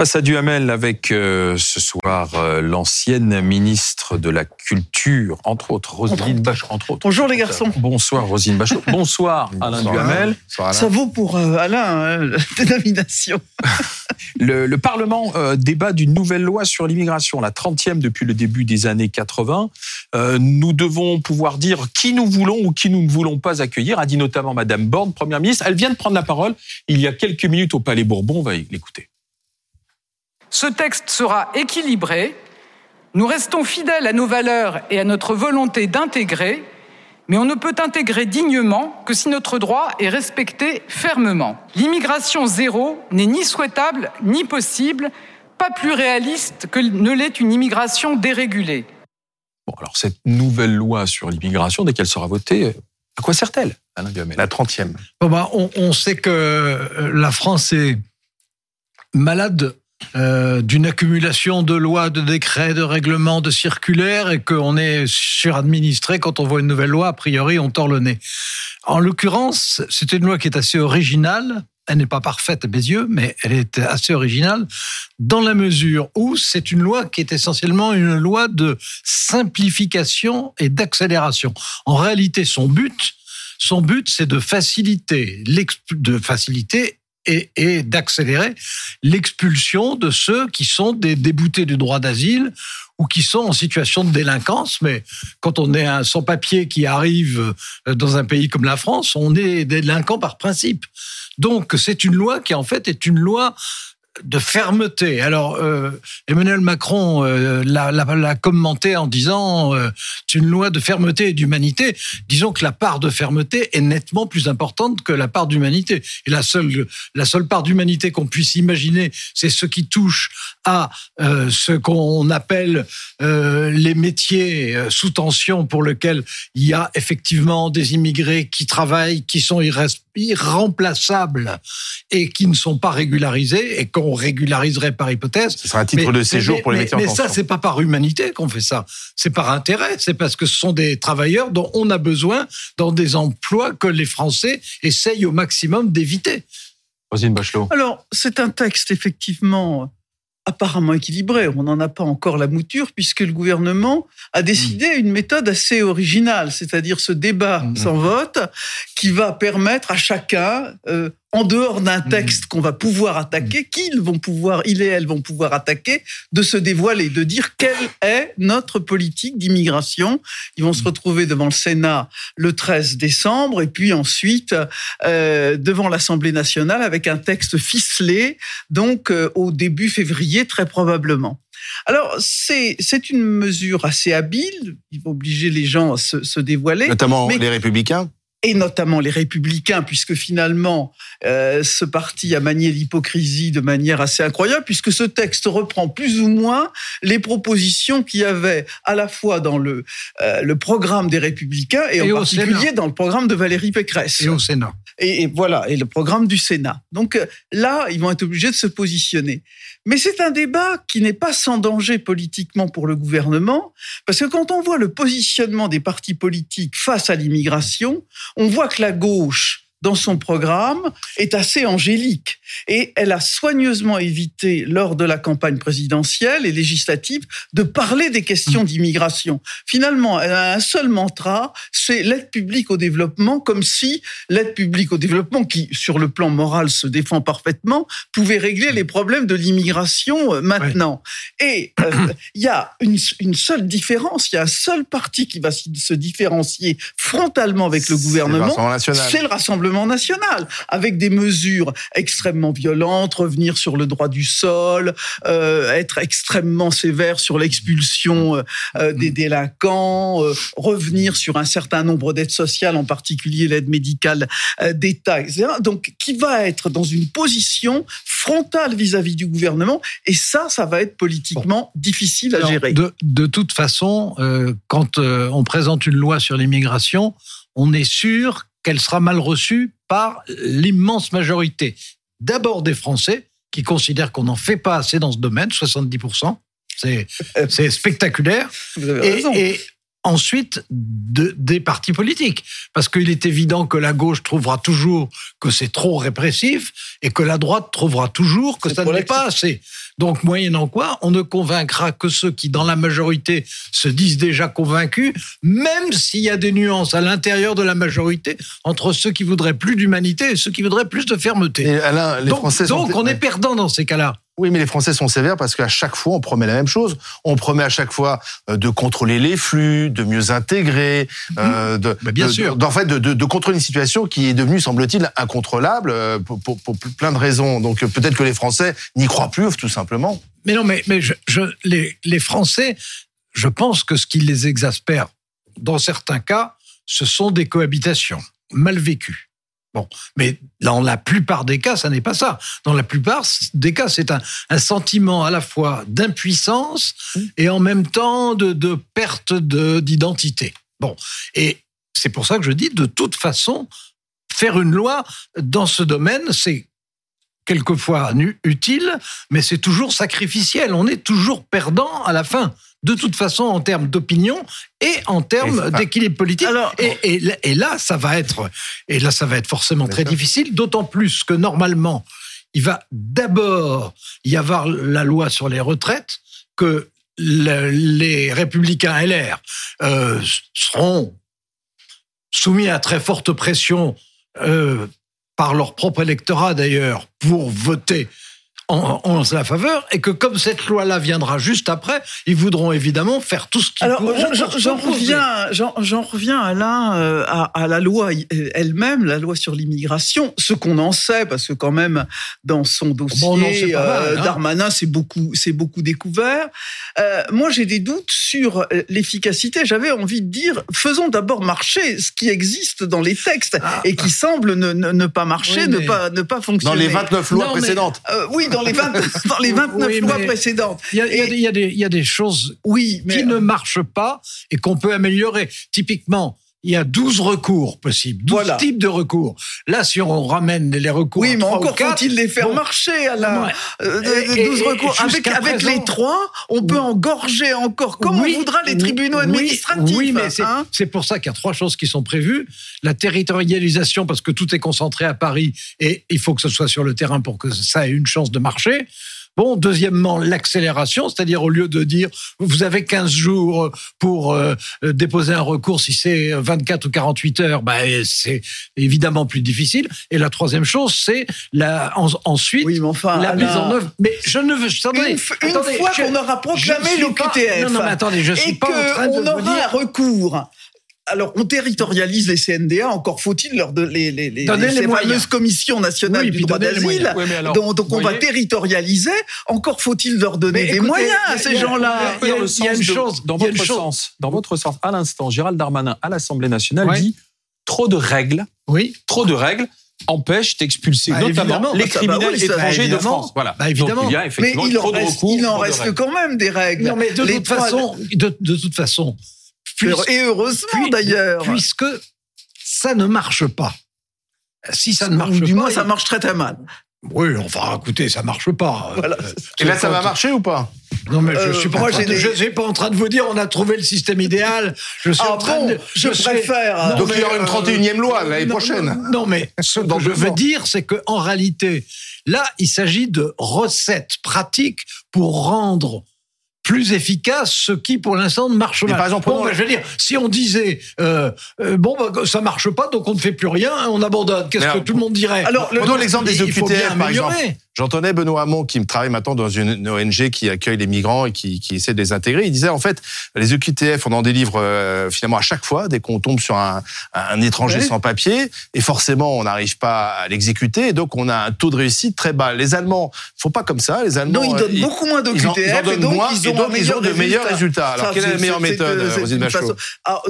Face à Duhamel avec ce soir l'ancienne ministre de la Culture, entre autres, Roselyne Bachelot. Bonjour les garçons. Bonsoir Roselyne Bachelot. Bonsoir Alain Duhamel. Ça vaut pour Alain, dénomination. Le Parlement débat d'une nouvelle loi sur l'immigration, la 30e depuis le début des années 80. Nous devons pouvoir dire qui nous voulons ou qui nous ne voulons pas accueillir, a dit notamment Madame Borne, Première ministre. Elle vient de prendre la parole il y a quelques minutes au Palais Bourbon, on va l'écouter. Ce texte sera équilibré. Nous restons fidèles à nos valeurs et à notre volonté d'intégrer, mais on ne peut intégrer dignement que si notre droit est respecté fermement. L'immigration zéro n'est ni souhaitable ni possible, pas plus réaliste que ne l'est une immigration dérégulée. Bon, alors cette nouvelle loi sur l'immigration, dès qu'elle sera votée, à quoi sert-elle, Alain Duhamel ? La 30e. Bon bah, on sait que la France est malade d'une accumulation de lois, de décrets, de règlements, de circulaires, et qu'on est suradministré. Quand on voit une nouvelle loi, a priori, on tord le nez. En l'occurrence, c'est une loi qui est assez originale. Elle n'est pas parfaite à mes yeux, mais elle est assez originale, dans la mesure où c'est une loi qui est essentiellement une loi de simplification et d'accélération. En réalité, son but, c'est de faciliter et d'accélérer l'expulsion de ceux qui sont des déboutés du droit d'asile ou qui sont en situation de délinquance. Mais quand on est un sans-papier qui arrive dans un pays comme la France, on est délinquant par principe. Donc c'est une loi qui en fait est une loi de fermeté. Alors Emmanuel Macron l'a commenté en disant c'est une loi de fermeté et d'humanité. Disons que la part de fermeté est nettement plus importante que la part d'humanité. Et la seule part d'humanité qu'on puisse imaginer, c'est ce qui touche à ce qu'on appelle les métiers sous tension, pour lesquels il y a effectivement des immigrés qui travaillent, qui sont irremplaçables et qui ne sont pas régularisés et qu'on régulariserait par hypothèse. Ce sera un titre de séjour pour les métiers en tension. Mais ça, c'est pas par humanité qu'on fait ça. C'est par intérêt. C'est parce que ce sont des travailleurs dont on a besoin dans des emplois que les Français essayent au maximum d'éviter. Roselyne Bachelot. Alors, c'est un texte effectivement apparemment équilibré. On n'en a pas encore la mouture, puisque le gouvernement a décidé une méthode assez originale, c'est-à-dire ce débat sans vote qui va permettre à chacun, en dehors d'un texte qu'on va pouvoir attaquer, qu'ils vont pouvoir, ils et elles vont pouvoir attaquer, de se dévoiler, de dire quelle est notre politique d'immigration. Ils vont se retrouver devant le Sénat le 13 décembre et puis ensuite devant l'Assemblée nationale avec un texte ficelé, donc au début février très probablement. Alors, c'est une mesure assez habile, ils vont obliger les gens à se dévoiler. Notamment les Républicains. Et notamment les Républicains, puisque finalement, ce parti a manié l'hypocrisie de manière assez incroyable, puisque ce texte reprend plus ou moins les propositions qu'il y avait à la fois dans le programme des Républicains et en particulier Sénat, dans le programme de Valérie Pécresse. Et au Sénat. Et voilà, et le programme du Sénat. Donc là, ils vont être obligés de se positionner. Mais c'est un débat qui n'est pas sans danger politiquement pour le gouvernement, parce que quand on voit le positionnement des partis politiques face à l'immigration, on voit que la gauche, dans son programme, est assez angélique. Et elle a soigneusement évité, lors de la campagne présidentielle et législative, de parler des questions d'immigration. Finalement, elle a un seul mantra, c'est l'aide publique au développement, comme si l'aide publique au développement, qui, sur le plan moral, se défend parfaitement, pouvait régler les problèmes de l'immigration maintenant. Oui. Et il y a une seule différence, il y a un seul parti qui va se différencier frontalement avec le gouvernement, c'est le Rassemblement national, avec des mesures extrêmement violente, revenir sur le droit du sol, être extrêmement sévère sur l'expulsion des délinquants, revenir sur un certain nombre d'aides sociales, en particulier l'aide médicale d'État, etc. Donc, qui va être dans une position frontale vis-à-vis du gouvernement, et ça va être politiquement difficile à gérer. De toute façon, quand on présente une loi sur l'immigration, on est sûr qu'elle sera mal reçue par l'immense majorité. D'abord des Français qui considèrent qu'on n'en fait pas assez dans ce domaine, 70%, c'est spectaculaire. Vous avez raison. Et ensuite des partis politiques. Parce qu'il est évident que la gauche trouvera toujours que c'est trop répressif et que la droite trouvera toujours que ça ne l'est pas assez. Donc, moyennant quoi, on ne convaincra que ceux qui, dans la majorité, se disent déjà convaincus, même s'il y a des nuances à l'intérieur de la majorité entre ceux qui voudraient plus d'humanité et ceux qui voudraient plus de fermeté. Et Alain, les Français donc on est perdant dans ces cas-là. Oui, mais les Français sont sévères parce qu'à chaque fois, on promet la même chose. On promet à chaque fois de contrôler les flux, de mieux intégrer, de contrôler une situation qui est devenue, semble-t-il, incontrôlable pour plein de raisons. Donc peut-être que les Français n'y croient plus, tout simplement. Mais non, les Français, je pense que ce qui les exaspère, dans certains cas, ce sont des cohabitations mal vécues. Bon, mais dans la plupart des cas, ça n'est pas ça. Dans la plupart des cas, c'est un sentiment à la fois d'impuissance et en même temps de perte d'identité. Bon, et c'est pour ça que je dis, de toute façon, faire une loi dans ce domaine, c'est quelquefois utile, mais c'est toujours sacrificiel. On est toujours perdant à la fin. De toute façon, en termes d'opinion et en termes d'équilibre politique. Alors, ça va être forcément très difficile, d'autant plus que normalement, il va d'abord y avoir la loi sur les retraites que les Républicains LR seront soumis à très forte pression par leur propre électorat d'ailleurs pour voter en la faveur, et que comme cette loi-là viendra juste après, ils voudront évidemment faire tout ce qu'ils pourront. J'en reviens, Alain, à la loi elle-même, la loi sur l'immigration, ce qu'on en sait, parce que quand même, dans son dossier, Darmanin s'est beaucoup découvert. Moi, j'ai des doutes sur l'efficacité. J'avais envie de dire, faisons d'abord marcher ce qui existe dans les textes, et qui semble ne pas marcher, oui, ne pas fonctionner. Dans les 29 lois précédentes. Dans les 29 lois précédentes. Il y a des choses qui ne marchent pas et qu'on peut améliorer. Typiquement, il y a 12 recours possibles, 12 types de recours. Là, si on ramène les recours à 3 ou 4... Oui, mais encore faut-il les faire marcher, Alain. 12 recours. Avec les 3, on peut engorger encore, comme on voudra, les tribunaux administratifs. Oui, mais c'est pour ça qu'il y a 3 choses qui sont prévues. La territorialisation, parce que tout est concentré à Paris, et il faut que ce soit sur le terrain pour que ça ait une chance de marcher. Bon, deuxièmement, l'accélération, c'est-à-dire au lieu de dire vous avez 15 jours pour déposer un recours, si c'est 24 ou 48 heures, c'est évidemment plus difficile. Et la troisième chose, c'est la mise en œuvre. Mais je ne veux... Une fois qu'on aura proclamé l'OQTF, je suis pas en train de vous dire... Et qu'on aura un recours... Alors, on territorialise les CNDA, encore faut-il leur donner les fameuses commissions nationales du droit d'asile, on va territorialiser, encore faut-il leur donner moyens à ces gens-là. Il y a une chose. Dans votre sens, à l'instant, Gérald Darmanin, à l'Assemblée nationale, dit « trop de règles ». Empêche d'expulser notamment les criminels étrangers de France. Voilà. Donc, il y a effectivement trop de recours. Il en reste quand même des règles. Non, mais de toute façon... Et heureusement, d'ailleurs. Puisque ça ne marche pas. Si ça ne marche pas... Du moins, ça marche très, très mal. Oui, enfin, écoutez, ça ne marche pas. Voilà. Et là, ça va marcher ou pas ? Non, mais je ne suis pas en train de vous dire on a trouvé le système idéal. Je préfère... Donc, il y aura une 31e loi l'année prochaine. Non, mais ce que je veux dire, c'est qu'en réalité, là, il s'agit de recettes pratiques pour rendre... plus efficace, ce qui, pour l'instant, ne marche pas. Je veux dire, si on disait ça marche pas, donc on ne fait plus rien, on abandonne. Qu'est-ce que tout le monde dirait ? Alors, prenons l'exemple des OQTF, par exemple. J'entendais Benoît Hamon, qui travaille maintenant dans une ONG qui accueille les migrants et qui essaie de les intégrer. Il disait, en fait, les OQTF, on en délivre finalement à chaque fois, dès qu'on tombe sur un étranger sans papier, et forcément, on n'arrive pas à l'exécuter, et donc on a un taux de réussite très bas. Les Allemands ne font pas comme ça. Les Allemands, non, ils donnent beaucoup moins d'OQTF, ils ont de meilleurs résultats. Alors, quelle est la meilleure méthode, Roselyne Bachelot ?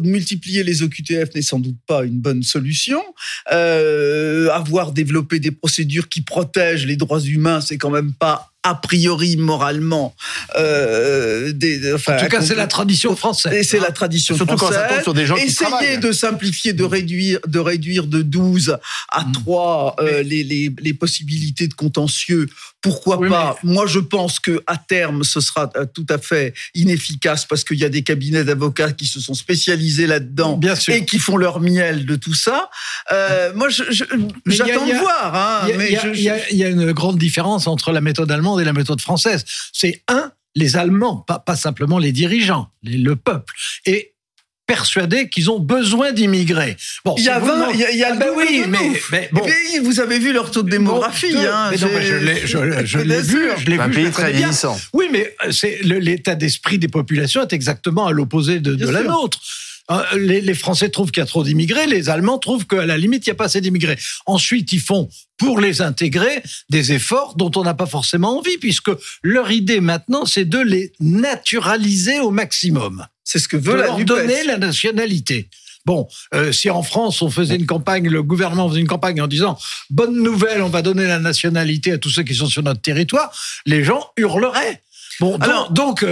Multiplier les OQTF n'est sans doute pas une bonne solution. Avoir développé des procédures qui protègent les droits humains, c'est quand même pas a priori moralement. En tout cas, c'est la tradition française. Et c'est la tradition surtout française. Quand ça tombe sur des gens qui travaillent. Essayez de simplifier, de réduire de 12 à 3 les possibilités de contentieux. Pourquoi pas ? Moi, je pense qu'à terme, ce sera tout à fait inefficace parce qu'il y a des cabinets d'avocats qui se sont spécialisés là-dedans et qui font leur miel de tout ça. Moi, j'attends de voir. Il y a une grande différence entre la méthode allemande et la méthode française. C'est les Allemands, pas simplement les dirigeants, le peuple. Et persuadés qu'ils ont besoin d'immigrer. Bon, il y a 20, il y a mais vous avez vu leur taux de démographie. Je l'ai vu. Un pays très vieillissant. Oui, mais c'est l'état d'esprit des populations est exactement à l'opposé de la nôtre. Les Français trouvent qu'il y a trop d'immigrés, les Allemands trouvent qu'à la limite, il n'y a pas assez d'immigrés. Ensuite, ils font, pour les intégrer, des efforts dont on n'a pas forcément envie, puisque leur idée maintenant, c'est de les naturaliser au maximum. C'est ce que veut la NUPES. De leur donner la nationalité. Bon, si en France, on faisait une campagne, le gouvernement faisait une campagne en disant « Bonne nouvelle, on va donner la nationalité à tous ceux qui sont sur notre territoire », les gens hurleraient. Bon, donc,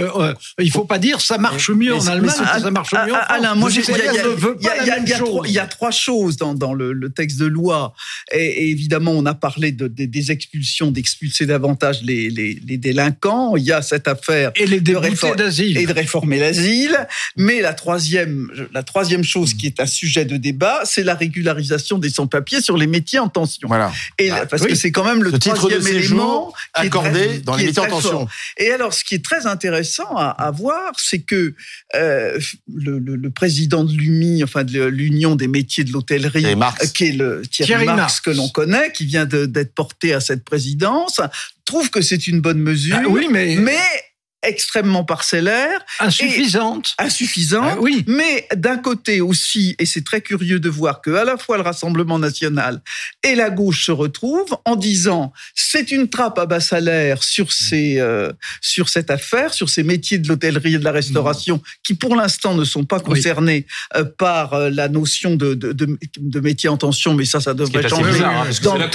il ne faut pas dire ça marche mieux en Allemagne, ça marche mieux en France. Alain, moi, il y a trois choses dans le texte de loi. Et évidemment, on a parlé des expulsions, d'expulser davantage les délinquants. Il y a cette affaire et les déboutés d'asile et de réformer l'asile. Mais la troisième chose qui est un sujet de débat, c'est la régularisation des sans-papiers sur les métiers en tension. Voilà. Et que c'est quand même le troisième élément accordé dans les métiers en tension. Et alors, ce qui est très intéressant à voir, c'est que le président de l'UMI, enfin de l'Union des métiers de l'hôtellerie, qui est le Thierry Marx que l'on connaît, qui vient d'être porté à cette présidence, trouve que c'est une bonne mesure, mais extrêmement parcellaire, insuffisante. Mais d'un côté aussi, et c'est très curieux de voir que à la fois le Rassemblement national et la gauche se retrouvent en disant c'est une trappe à bas salaire sur cette affaire, sur ces métiers de l'hôtellerie et de la restauration qui pour l'instant ne sont pas concernés par la notion de métier en tension, mais ça devrait changer. C'est là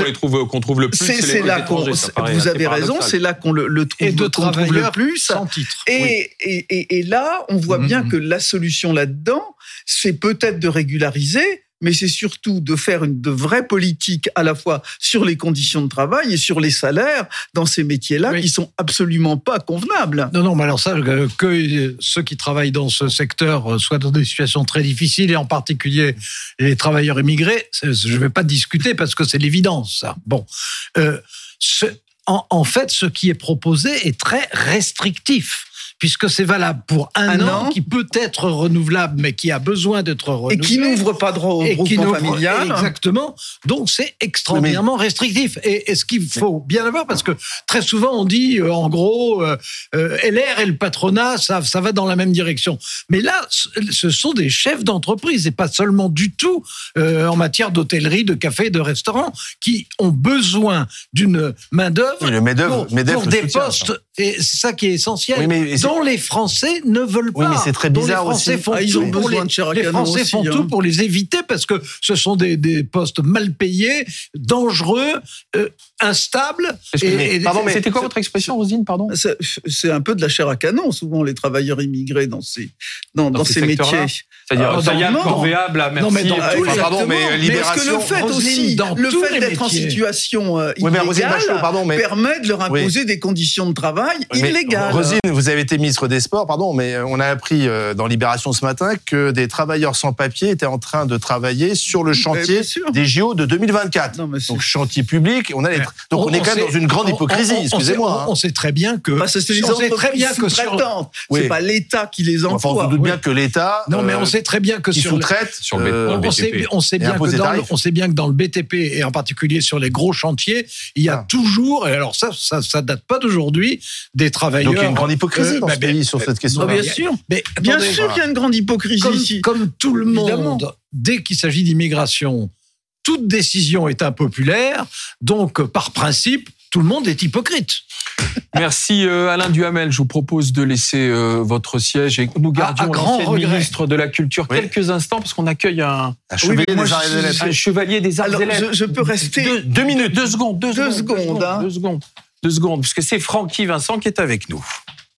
qu'on trouve le plus. C'est là qu'on, vous avez raison, c'est là qu'on le trouve le plus. Titre, et là, on voit bien que la solution là-dedans, c'est peut-être de régulariser, mais c'est surtout de faire de vraies politiques à la fois sur les conditions de travail et sur les salaires dans ces métiers-là qui sont absolument pas convenables. Non, mais alors ça, que ceux qui travaillent dans ce secteur soient dans des situations très difficiles et en particulier les travailleurs immigrés, je vais pas discuter parce que c'est l'évidence, ça. Bon. En fait, ce qui est proposé est très restrictif, puisque c'est valable pour un an, qui peut être renouvelable, mais qui a besoin d'être renouvelé. Et qui n'ouvre pas droit au groupement familial. Exactement. Donc, c'est extraordinairement restrictif. Et ce qu'il faut bien avoir, parce que très souvent, on dit, en gros, LR et le patronat, ça va dans la même direction. Mais là, ce sont des chefs d'entreprise, et pas seulement du tout en matière d'hôtellerie, de café, de restaurant, qui ont besoin d'une main-d'œuvre pour des postes. Et c'est ça qui est essentiel. Oui, mais dont les Français ne veulent pas. Oui, mais c'est très bizarre aussi. Ils ont besoin de Chirac. Les Français font tout pour les éviter parce que ce sont des postes mal payés, dangereux, instables. Mais c'était quoi votre expression, Roselyne, pardon ? C'est un peu de la chair à canon, souvent, les travailleurs immigrés dans ces métiers. C'est-à-dire, ça y est, corvéable à merci. Non, mais libération. Parce que le fait aussi, le fait d'être en situation illégale permet de leur imposer des conditions de travail illégales. Roselyne, vous avez été ministre des Sports, mais on a appris dans Libération ce matin que des travailleurs sans papier étaient en train de travailler sur le chantier des JO de 2024. Donc chantier public, on est quand même dans une grande hypocrisie, excusez-moi. On sait très bien que c'est les entreprises sous-traitantes, c'est pas l'État qui les emploie. On se doute bien que l'État... Non, mais on sait très bien que sur le BTP, on sait bien que dans le BTP, et en particulier sur les gros chantiers, il y a toujours, et alors ça date pas d'aujourd'hui, des travailleurs... Donc il y a une grande hypocrisie dans ce pays sur cette question-là. Bien sûr qu'il y a une grande hypocrisie ici. Comme tout le monde, dès qu'il s'agit d'immigration, toute décision est impopulaire, donc par principe, tout le monde est hypocrite. Merci Alain Duhamel. Je vous propose de laisser votre siège et nous gardions l'ancien ministre de la Culture quelques instants parce qu'on accueille un chevalier des arts et lettres. Un chevalier des arts et lettres. Je peux rester 2 minutes, 2 secondes. 2 secondes, puisque c'est Francky Vincent qui est avec nous.